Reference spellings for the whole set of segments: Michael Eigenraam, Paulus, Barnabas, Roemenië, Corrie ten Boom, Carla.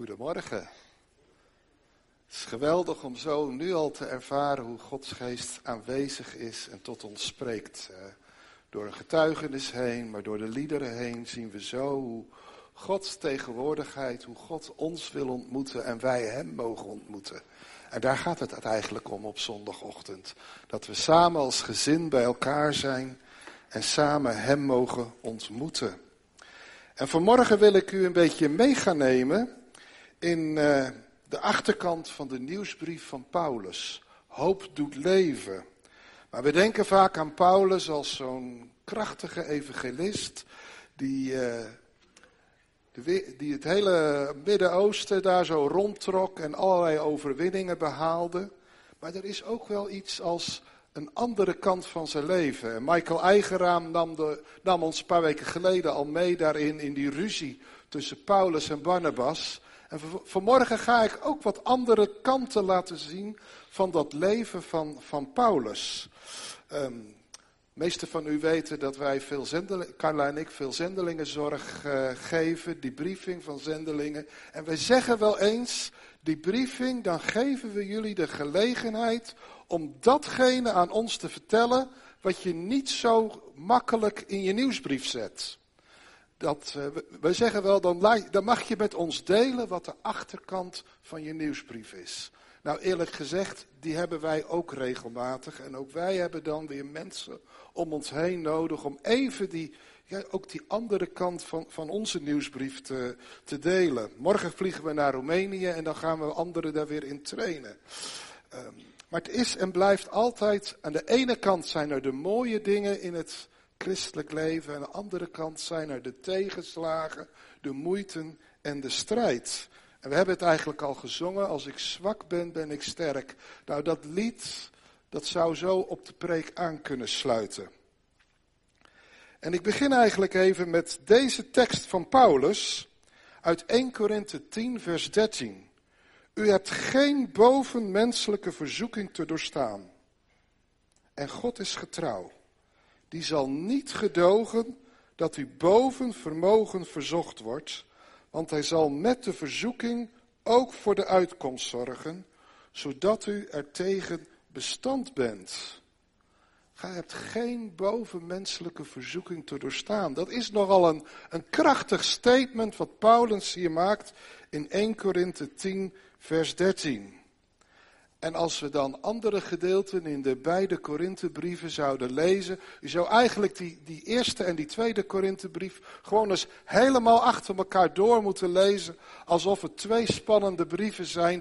Goedemorgen. Het is geweldig om zo nu al te ervaren hoe Gods geest aanwezig is en tot ons spreekt. Door een getuigenis heen, maar door de liederen heen zien we zo hoe Gods tegenwoordigheid, hoe God ons wil ontmoeten en wij hem mogen ontmoeten. En daar gaat het eigenlijk om op zondagochtend. Dat we samen als gezin bij elkaar zijn en samen hem mogen ontmoeten. En vanmorgen wil ik u een beetje mee gaan nemen in de achterkant van de nieuwsbrief van Paulus. Hoop doet leven. Maar we denken vaak aan Paulus als zo'n krachtige evangelist die het hele Midden-Oosten daar zo rondtrok en allerlei overwinningen behaalde. Maar er is ook wel iets als een andere kant van zijn leven. En Michael Eigenraam nam ons een paar weken geleden al mee daarin, in die ruzie tussen Paulus en Barnabas. En vanmorgen ga ik ook wat andere kanten laten zien van dat leven van Paulus. De meesten van u weten dat wij Carla en ik veel zendelingenzorg geven, debriefing van zendelingen. En wij zeggen wel eens, debriefing, dan geven we jullie de gelegenheid om datgene aan ons te vertellen wat je niet zo makkelijk in je nieuwsbrief zet. Wij zeggen wel, dan mag je met ons delen wat de achterkant van je nieuwsbrief is. Nou, eerlijk gezegd, die hebben wij ook regelmatig. En ook wij hebben dan weer mensen om ons heen nodig om even ook die andere kant van onze nieuwsbrief te delen. Morgen vliegen we naar Roemenië en dan gaan we anderen daar weer in trainen. Maar het is en blijft altijd, aan de ene kant zijn er de mooie dingen in het christelijk leven. Aan de andere kant zijn er de tegenslagen, de moeite en de strijd. En we hebben het eigenlijk al gezongen, als ik zwak ben, ben ik sterk. Nou, dat lied, dat zou zo op de preek aan kunnen sluiten. En ik begin eigenlijk even met deze tekst van Paulus uit 1 Corinthe 10, vers 13. U hebt geen bovenmenselijke verzoeking te doorstaan. En God is getrouw. Die zal niet gedogen dat u boven vermogen verzocht wordt, want hij zal met de verzoeking ook voor de uitkomst zorgen, zodat u er tegen bestand bent. Gij hebt geen bovenmenselijke verzoeking te doorstaan. Dat is nogal een krachtig statement wat Paulus hier maakt in 1 Corinthe 10, vers 13. En als we dan andere gedeelten in de beide Korinthebrieven zouden lezen, u zou eigenlijk die eerste en die tweede Korinthebrief gewoon eens helemaal achter elkaar door moeten lezen, alsof het twee spannende brieven zijn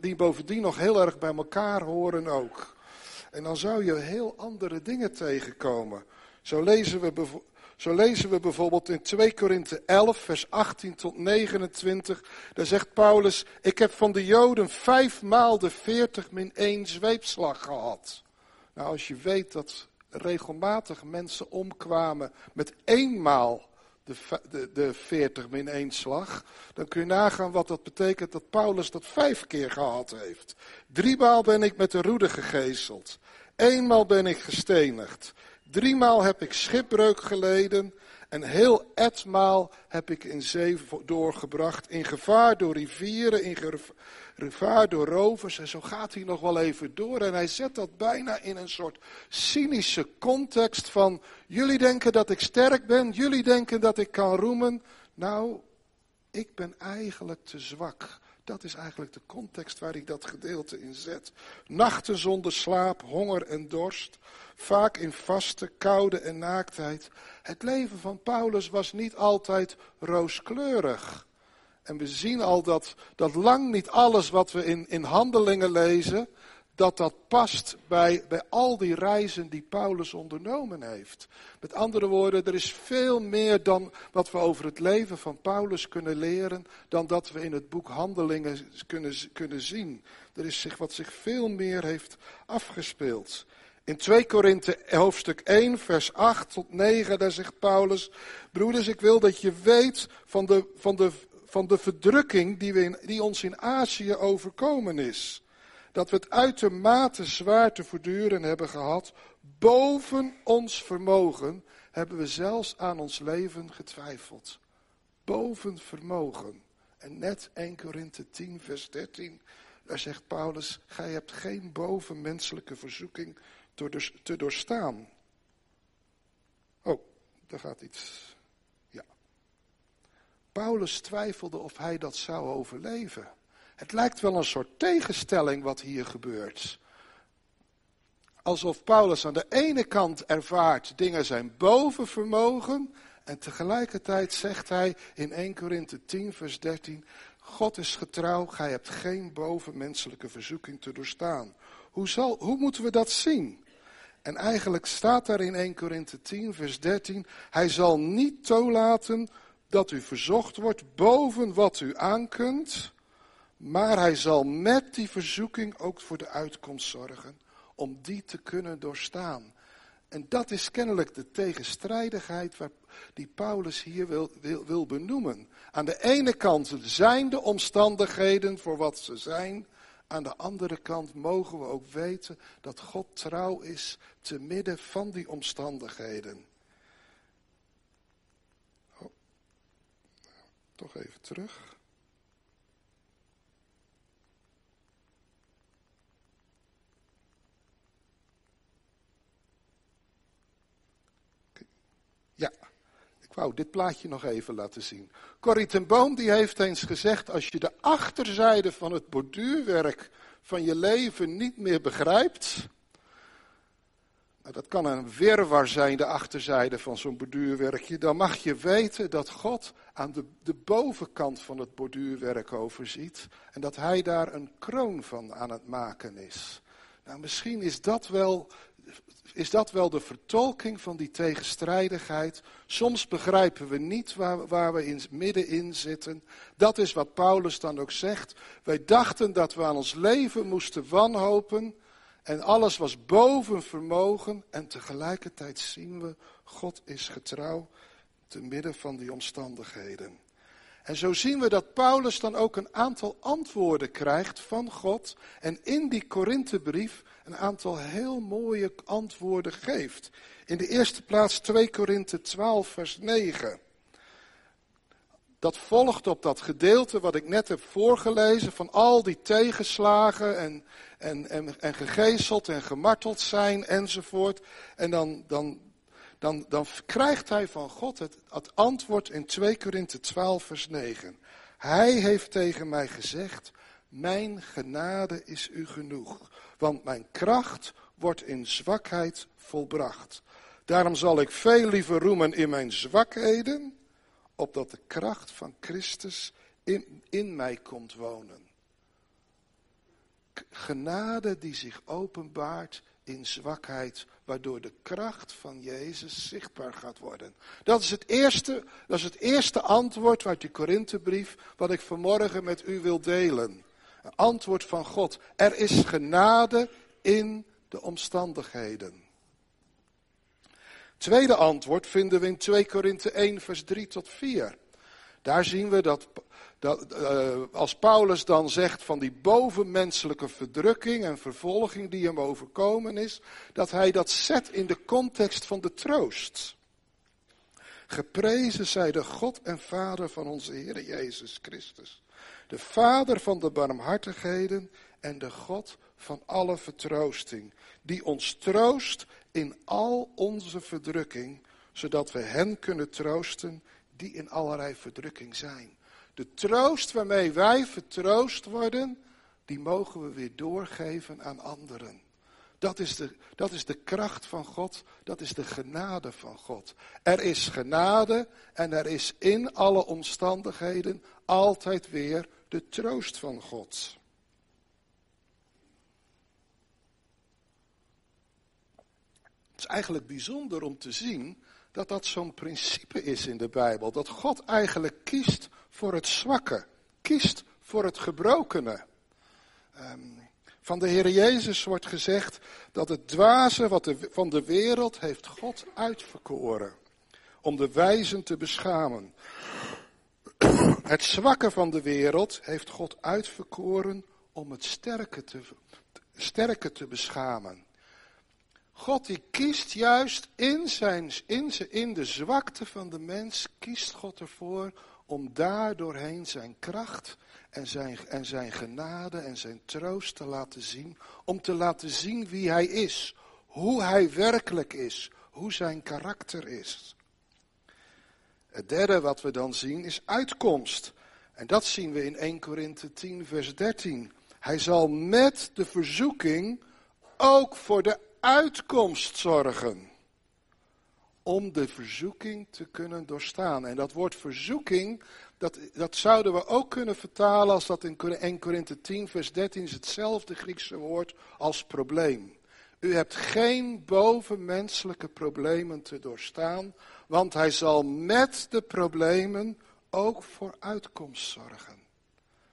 die bovendien nog heel erg bij elkaar horen ook. En dan zou je heel andere dingen tegenkomen. Zo lezen we bijvoorbeeld in 2 Korinthe 11, vers 18 tot 29, daar zegt Paulus, ik heb van de Joden 5 maal de 40 - 1 zweepslag gehad. Nou, als je weet dat regelmatig mensen omkwamen met 1 maal de 40 - 1 slag, dan kun je nagaan wat dat betekent dat Paulus dat 5 keer gehad heeft. 3 maal ben ik met de roede gegezeld, 1 maal ben ik gestenigd. 3 maal heb ik schipbreuk geleden en heel etmaal heb ik in zee doorgebracht. In gevaar door rivieren, in gevaar door rovers. En zo gaat hij nog wel even door. En hij zet dat bijna in een soort cynische context van, jullie denken dat ik sterk ben, jullie denken dat ik kan roemen. Nou, ik ben eigenlijk te zwak. Dat is eigenlijk de context waar ik dat gedeelte in zet. Nachten zonder slaap, honger en dorst. Vaak in vasten, koude en naaktheid. Het leven van Paulus was niet altijd rooskleurig. En we zien al dat lang niet alles wat we in Handelingen lezen, dat past bij al die reizen die Paulus ondernomen heeft. Met andere woorden, er is veel meer dan wat we over het leven van Paulus kunnen leren, dan dat we in het boek Handelingen kunnen zien. Er is wat zich veel meer heeft afgespeeld. In 2 Korinthe hoofdstuk 1, vers 8 tot 9, daar zegt Paulus, broeders, ik wil dat je weet van de verdrukking die ons in Azië overkomen is. Dat we het uitermate zwaar te verduren hebben gehad, boven ons vermogen, hebben we zelfs aan ons leven getwijfeld. Boven vermogen. En net 1 Corinthe 10 vers 13, daar zegt Paulus, gij hebt geen bovenmenselijke verzoeking te doorstaan. Oh, daar gaat iets. Ja. Paulus twijfelde of hij dat zou overleven. Het lijkt wel een soort tegenstelling wat hier gebeurt. Alsof Paulus aan de ene kant ervaart, dingen zijn boven vermogen. En tegelijkertijd zegt hij in 1 Corinthe 10 vers 13, God is getrouw, gij hebt geen bovenmenselijke verzoeking te doorstaan. Hoe moeten we dat zien? En eigenlijk staat daar in 1 Corinthe 10 vers 13, hij zal niet toelaten dat u verzocht wordt boven wat u aankunt, maar hij zal met die verzoeking ook voor de uitkomst zorgen, om die te kunnen doorstaan. En dat is kennelijk de tegenstrijdigheid die Paulus hier wil benoemen. Aan de ene kant zijn de omstandigheden voor wat ze zijn. Aan de andere kant mogen we ook weten dat God trouw is te midden van die omstandigheden. Oh, toch even terug. Ja, ik wou dit plaatje nog even laten zien. Corrie ten Boom die heeft eens gezegd, als je de achterzijde van het borduurwerk van je leven niet meer begrijpt. Nou, dat kan een wirwar zijn, de achterzijde van zo'n borduurwerkje. Dan mag je weten dat God aan de bovenkant van het borduurwerk overziet. En dat hij daar een kroon van aan het maken is. Nou, misschien is dat wel... de vertolking van die tegenstrijdigheid? Soms begrijpen we niet waar we middenin zitten. Dat is wat Paulus dan ook zegt. Wij dachten dat we aan ons leven moesten wanhopen. En alles was boven vermogen. En tegelijkertijd zien we, God is getrouw te midden van die omstandigheden. En zo zien we dat Paulus dan ook een aantal antwoorden krijgt van God. En in die Korinthebrief een aantal heel mooie antwoorden geeft. In de eerste plaats 2 Korinthe 12 vers 9. Dat volgt op dat gedeelte wat ik net heb voorgelezen. Van al die tegenslagen en gegezeld en gemarteld zijn enzovoort. En dan krijgt hij van God het antwoord in 2 Korinthe 12 vers 9. Hij heeft tegen mij gezegd, mijn genade is u genoeg, want mijn kracht wordt in zwakheid volbracht. Daarom zal ik veel liever roemen in mijn zwakheden, opdat de kracht van Christus in mij komt wonen. Genade die zich openbaart in zwakheid, waardoor de kracht van Jezus zichtbaar gaat worden. Dat is het eerste antwoord uit die Korinthebrief, wat ik vanmorgen met u wil delen. Een antwoord van God. Er is genade in de omstandigheden. Tweede antwoord vinden we in 2 Korinthe 1 vers 3 tot 4. Daar zien we dat als Paulus dan zegt van die bovenmenselijke verdrukking en vervolging die hem overkomen is, dat hij dat zet in de context van de troost. Geprezen zij de God en Vader van onze Heer Jezus Christus, de Vader van de barmhartigheden en de God van alle vertroosting, die ons troost in al onze verdrukking, zodat we hen kunnen troosten die in allerlei verdrukking zijn. De troost waarmee wij vertroost worden, die mogen we weer doorgeven aan anderen. Dat is de kracht van God, dat is de genade van God. Er is genade en er is in alle omstandigheden altijd weer de troost van God. Het is eigenlijk bijzonder om te zien dat dat zo'n principe is in de Bijbel. Dat God eigenlijk kiest voor het zwakke, kiest voor het gebrokene. Van de Heer Jezus wordt gezegd dat het dwaze van de wereld heeft God uitverkoren. Om de wijzen te beschamen. Het zwakke van de wereld heeft God uitverkoren om het sterke te beschamen. God die kiest juist in de zwakte van de mens, kiest God ervoor om daardoorheen zijn kracht en zijn genade en zijn troost te laten zien. Om te laten zien wie hij is, hoe hij werkelijk is, hoe zijn karakter is. Het derde wat we dan zien is uitkomst. En dat zien we in 1 Corinthe 10 vers 13. Hij zal met de verzoeking ook voor de uitkomst zorgen. Om de verzoeking te kunnen doorstaan. En dat woord verzoeking, dat zouden we ook kunnen vertalen als dat in 1 Corinthe 10 vers 13 is hetzelfde Griekse woord als probleem. U hebt geen bovenmenselijke problemen te doorstaan, want hij zal met de problemen ook voor uitkomst zorgen.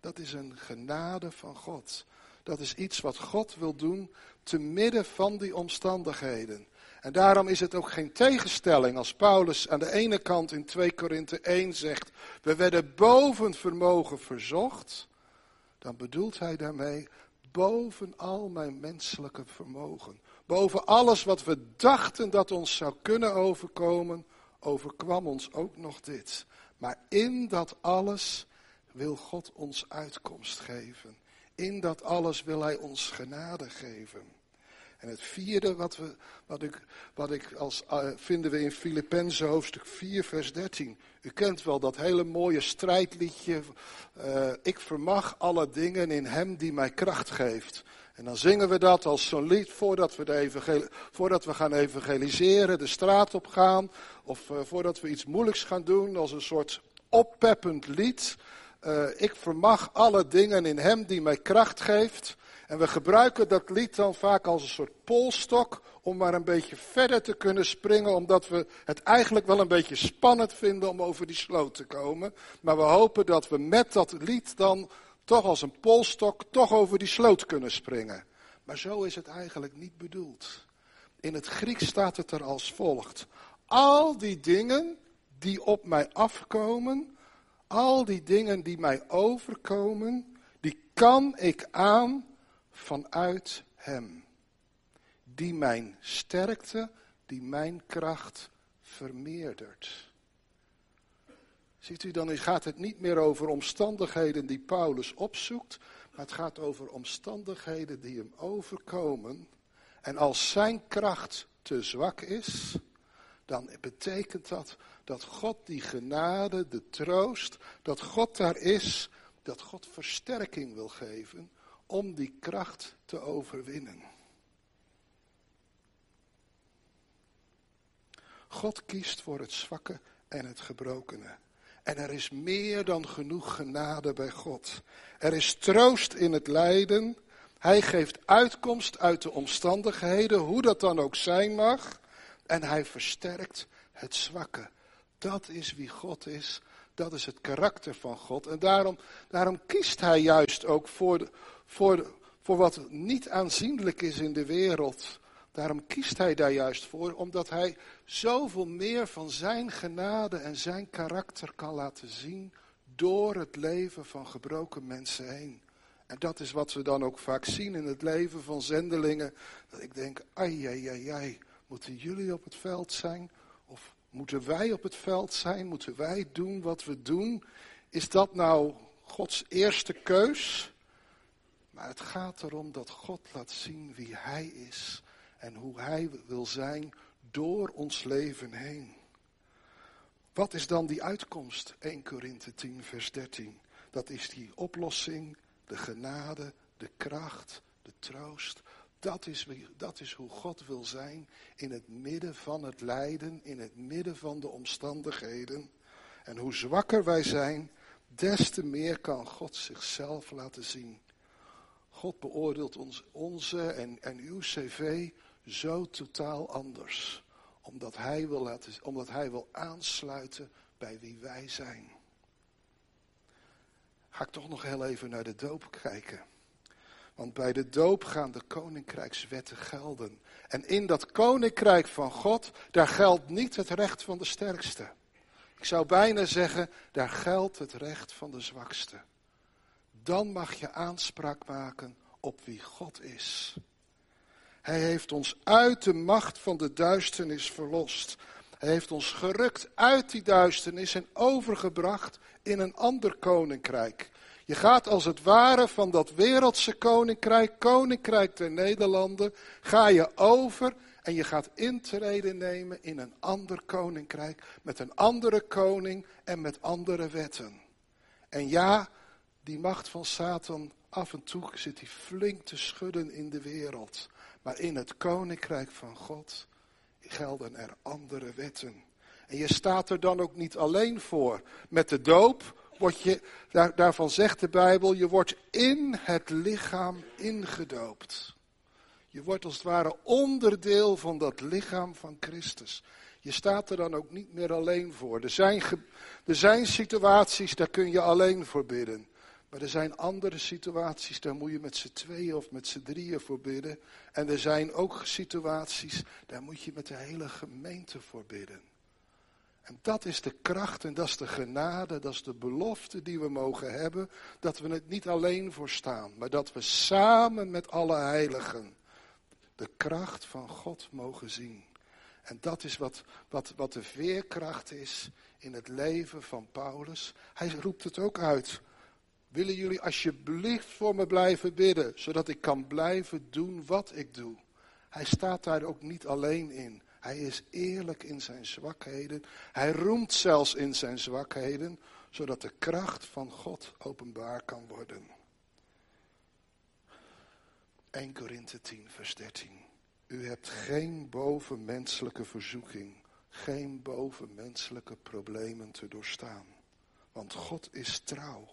Dat is een genade van God. Dat is iets wat God wil doen te midden van die omstandigheden. En daarom is het ook geen tegenstelling als Paulus aan de ene kant in 2 Korinthe 1 zegt, we werden boven vermogen verzocht. Dan bedoelt hij daarmee boven al mijn menselijke vermogen. Boven alles wat we dachten dat ons zou kunnen overkomen, overkwam ons ook nog dit. Maar in dat alles wil God ons uitkomst geven. In dat alles wil hij ons genade geven. En het vierde vinden we in Filippenzen hoofdstuk 4 vers 13. U kent wel dat hele mooie strijdliedje. Ik vermag alle dingen in hem die mij kracht geeft. En dan zingen we dat als zo'n lied voordat we gaan evangeliseren, de straat op gaan. Of voordat we iets moeilijks gaan doen als een soort oppeppend lied. Ik vermag alle dingen in hem die mij kracht geeft. En we gebruiken dat lied dan vaak als een soort polstok om maar een beetje verder te kunnen springen, omdat we het eigenlijk wel een beetje spannend vinden om over die sloot te komen. Maar we hopen dat we met dat lied dan toch als een polstok toch over die sloot kunnen springen. Maar zo is het eigenlijk niet bedoeld. In het Grieks staat het er als volgt. Al die dingen die op mij afkomen, al die dingen die mij overkomen, die kan ik aan vanuit hem, die mijn sterkte, die mijn kracht vermeerdert. Ziet u, dan gaat het niet meer over omstandigheden die Paulus opzoekt, maar het gaat over omstandigheden die hem overkomen. En als zijn kracht te zwak is, dan betekent dat dat God die genade, de troost, dat God daar is, dat God versterking wil geven om die kracht te overwinnen. God kiest voor het zwakke en het gebrokene. En er is meer dan genoeg genade bij God. Er is troost in het lijden. Hij geeft uitkomst uit de omstandigheden, hoe dat dan ook zijn mag. En hij versterkt het zwakke. Dat is wie God is. Dat is het karakter van God. En daarom kiest hij juist ook voor wat niet aanzienlijk is in de wereld. Daarom kiest hij daar juist voor, omdat hij zoveel meer van zijn genade en zijn karakter kan laten zien door het leven van gebroken mensen heen. En dat is wat we dan ook vaak zien in het leven van zendelingen. Dat ik denk, ai, ai, ai, ai, moeten jullie op het veld zijn? Of moeten wij op het veld zijn? Moeten wij doen wat we doen? Is dat nou Gods eerste keus? Maar het gaat erom dat God laat zien wie hij is en hoe hij wil zijn door ons leven heen. Wat is dan die uitkomst? 1 Korinthe 10 vers 13. Dat is die oplossing, de genade, de kracht, de troost. Dat is hoe God wil zijn in het midden van het lijden, in het midden van de omstandigheden. En hoe zwakker wij zijn, des te meer kan God zichzelf laten zien. God beoordeelt onze en uw cv zo totaal anders. Omdat hij wil aansluiten bij wie wij zijn. Ga ik toch nog heel even naar de doop kijken. Want bij de doop gaan de koninkrijkswetten gelden. En in dat koninkrijk van God, daar geldt niet het recht van de sterkste. Ik zou bijna zeggen, daar geldt het recht van de zwakste. Dan mag je aanspraak maken op wie God is. Hij heeft ons uit de macht van de duisternis verlost. Hij heeft ons gerukt uit die duisternis en overgebracht in een ander koninkrijk. Je gaat als het ware van dat wereldse koninkrijk, koninkrijk der Nederlanden, ga je over en je gaat intrede nemen in een ander koninkrijk, met een andere koning en met andere wetten. En ja, die macht van Satan, af en toe zit hij flink te schudden in de wereld. Maar in het koninkrijk van God gelden er andere wetten. En je staat er dan ook niet alleen voor. Met de doop word je, daarvan zegt de Bijbel, je wordt in het lichaam ingedoopt. Je wordt als het ware onderdeel van dat lichaam van Christus. Je staat er dan ook niet meer alleen voor. Er zijn situaties, daar kun je alleen voor bidden. Maar er zijn andere situaties, daar moet je met z'n tweeën of met z'n drieën voor bidden. En er zijn ook situaties, daar moet je met de hele gemeente voor bidden. En dat is de kracht en dat is de genade, dat is de belofte die we mogen hebben. Dat we het niet alleen voor staan, maar dat we samen met alle heiligen de kracht van God mogen zien. En dat is wat de veerkracht is in het leven van Paulus. Hij roept het ook uit. Willen jullie alsjeblieft voor me blijven bidden, zodat ik kan blijven doen wat ik doe. Hij staat daar ook niet alleen in. Hij is eerlijk in zijn zwakheden. Hij roemt zelfs in zijn zwakheden, zodat de kracht van God openbaar kan worden. 1 Corinthe 10, vers 13. U hebt geen bovenmenselijke verzoeking, geen bovenmenselijke problemen te doorstaan. Want God is trouw.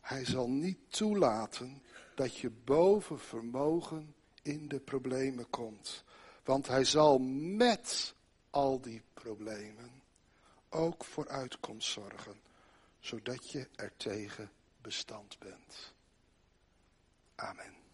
Hij zal niet toelaten dat je boven vermogen in de problemen komt. Want hij zal met al die problemen ook voor uitkomst zorgen. Zodat je er tegen bestand bent. Amen.